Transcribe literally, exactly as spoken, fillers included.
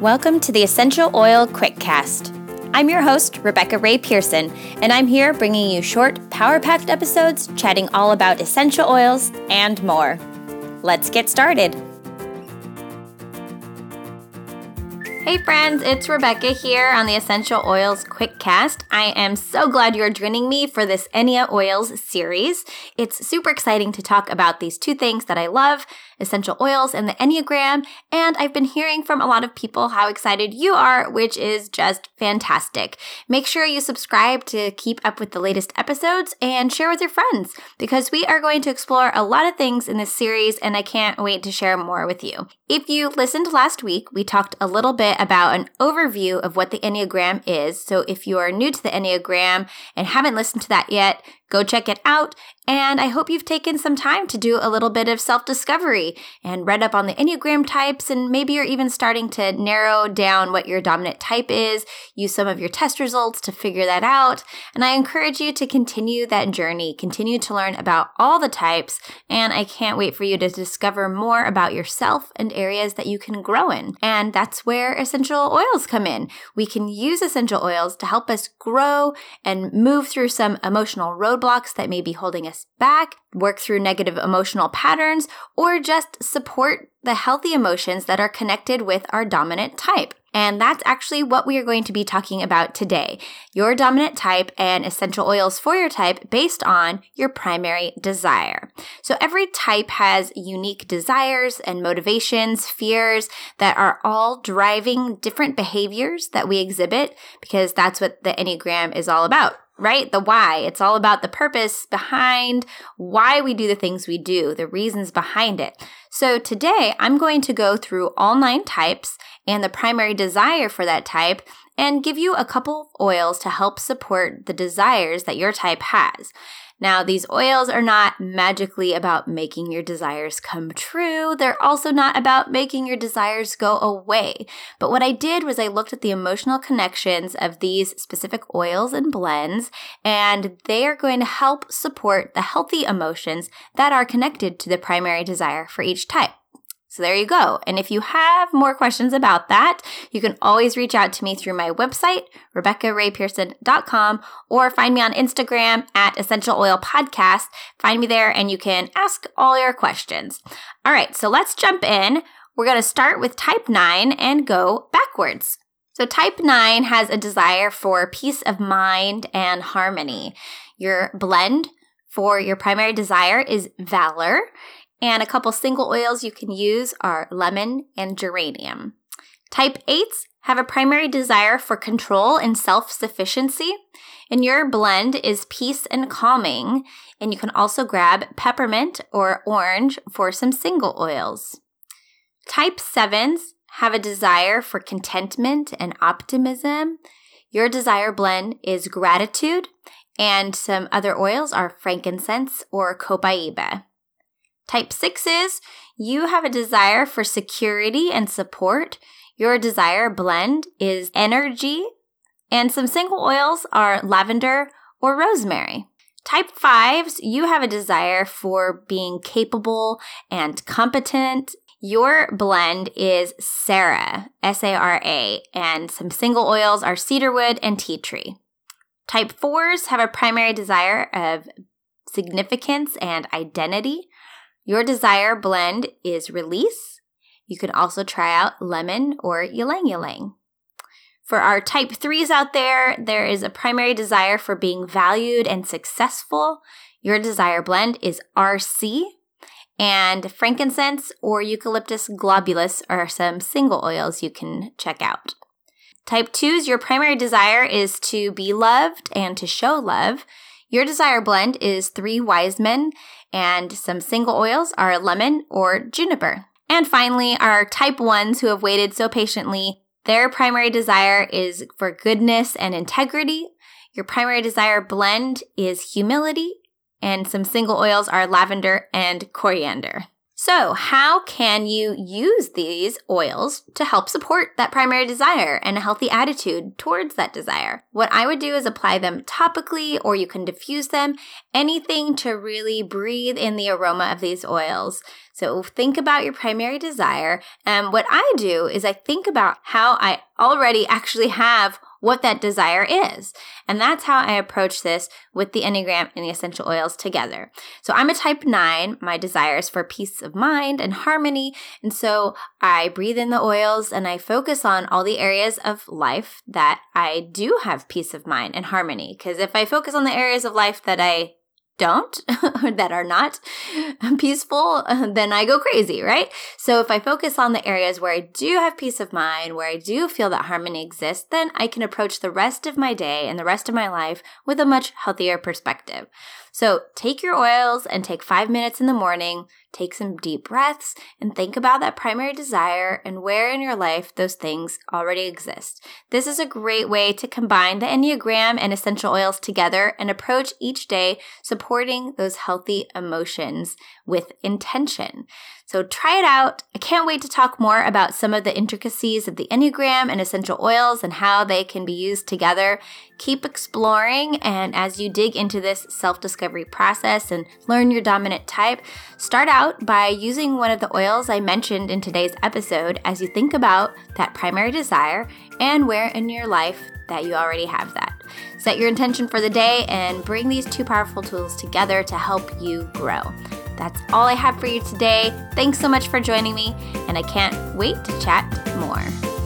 Welcome to the Essential Oil Quickcast. I'm your host, Rebecca Rae Pearson, and I'm here bringing you short, power-packed episodes chatting all about essential oils and more. Let's get started. Hey friends, it's Rebecca here on the Essential Oils Quickcast. I am so glad you're joining me for this EnneaOils series. It's super exciting to talk about these two things that I love, essential oils and the Enneagram, and I've been hearing from a lot of people how excited you are, which is just fantastic. Make sure you subscribe to keep up with the latest episodes and share with your friends, because we are going to explore a lot of things in this series, and I can't wait to share more with you. If you listened last week, we talked a little bit about an overview of what the Enneagram is, so if you are new to the Enneagram and haven't listened to that yet, go check it out, and I hope you've taken some time to do a little bit of self-discovery and read up on the Enneagram types, and maybe you're even starting to narrow down what your dominant type is, use some of your test results to figure that out, and I encourage you to continue that journey, continue to learn about all the types, and I can't wait for you to discover more about yourself and areas that you can grow in, and that's where essential oils come in. We can use essential oils to help us grow and move through some emotional roadblocks blocks that may be holding us back, work through negative emotional patterns, or just support the healthy emotions that are connected with our dominant type. And that's actually what we are going to be talking about today, your dominant type and essential oils for your type based on your primary desire. So every type has unique desires and motivations, fears that are all driving different behaviors that we exhibit, because that's what the Enneagram is all about. Right? The why. It's all about the purpose behind why we do the things we do, the reasons behind it. So today, I'm going to go through all nine types and the primary desire for that type and give you a couple of oils to help support the desires that your type has. Now, these oils are not magically about making your desires come true. They're also not about making your desires go away. But what I did was I looked at the emotional connections of these specific oils and blends, and they are going to help support the healthy emotions that are connected to the primary desire for each type. So there you go. And if you have more questions about that, you can always reach out to me through my website, Rebekah Rae Pearson dot com, or find me on Instagram at Essential Oil Podcast. Find me there and you can ask all your questions. All right, so let's jump in. We're going to start with type nine and go backwards. So type nine has a desire for peace of mind and harmony. Your blend for your primary desire is Valor. And a couple single oils you can use are lemon and geranium. Type eights have a primary desire for control and self-sufficiency. And your blend is peace and calming. And you can also grab peppermint or orange for some single oils. Type sevens have a desire for contentment and optimism. Your desire blend is gratitude. And some other oils are frankincense or copaiba. Type sixes, you have a desire for security and support. Your desire blend is energy, and some single oils are lavender or rosemary. Type fives, you have a desire for being capable and competent. Your blend is Sarah, S A R A, and some single oils are cedarwood and tea tree. Type fours have a primary desire of significance and identity. Your desire blend is release. You can also try out lemon or ylang ylang. For our type threes out there, there is a primary desire for being valued and successful. Your desire blend is R C, and frankincense or eucalyptus globulus are some single oils you can check out. Type twos, your primary desire is to be loved and to show love. Your desire blend is three wise men, and some single oils are lemon or juniper. And finally, our type ones who have waited so patiently, their primary desire is for goodness and integrity. Your primary desire blend is humility, and some single oils are lavender and coriander. So how can you use these oils to help support that primary desire and a healthy attitude towards that desire? What I would do is apply them topically, or you can diffuse them, anything to really breathe in the aroma of these oils. So think about your primary desire. And what I do is I think about how I already actually have what that desire is. And that's how I approach this with the Enneagram and the essential oils together. So I'm a type nine. My desire is for peace of mind and harmony. And so I breathe in the oils and I focus on all the areas of life that I do have peace of mind and harmony. Because if I focus on the areas of life that I don't, that are not peaceful, then I go crazy, right? So if I focus on the areas where I do have peace of mind, where I do feel that harmony exists, then I can approach the rest of my day and the rest of my life with a much healthier perspective. So take your oils and take five minutes in the morning, take some deep breaths, and think about that primary desire and where in your life those things already exist. This is a great way to combine the Enneagram and essential oils together and approach each day supporting those healthy emotions with intention. So try it out. I can't wait to talk more about some of the intricacies of the Enneagram and essential oils and how they can be used together. Keep exploring, and as you dig into this self-discovery process and learn your dominant type, start out by using one of the oils I mentioned in today's episode as you think about that primary desire and where in your life that you already have that. Set your intention for the day and bring these two powerful tools together to help you grow. That's all I have for you today. Thanks so much for joining me, and I can't wait to chat more.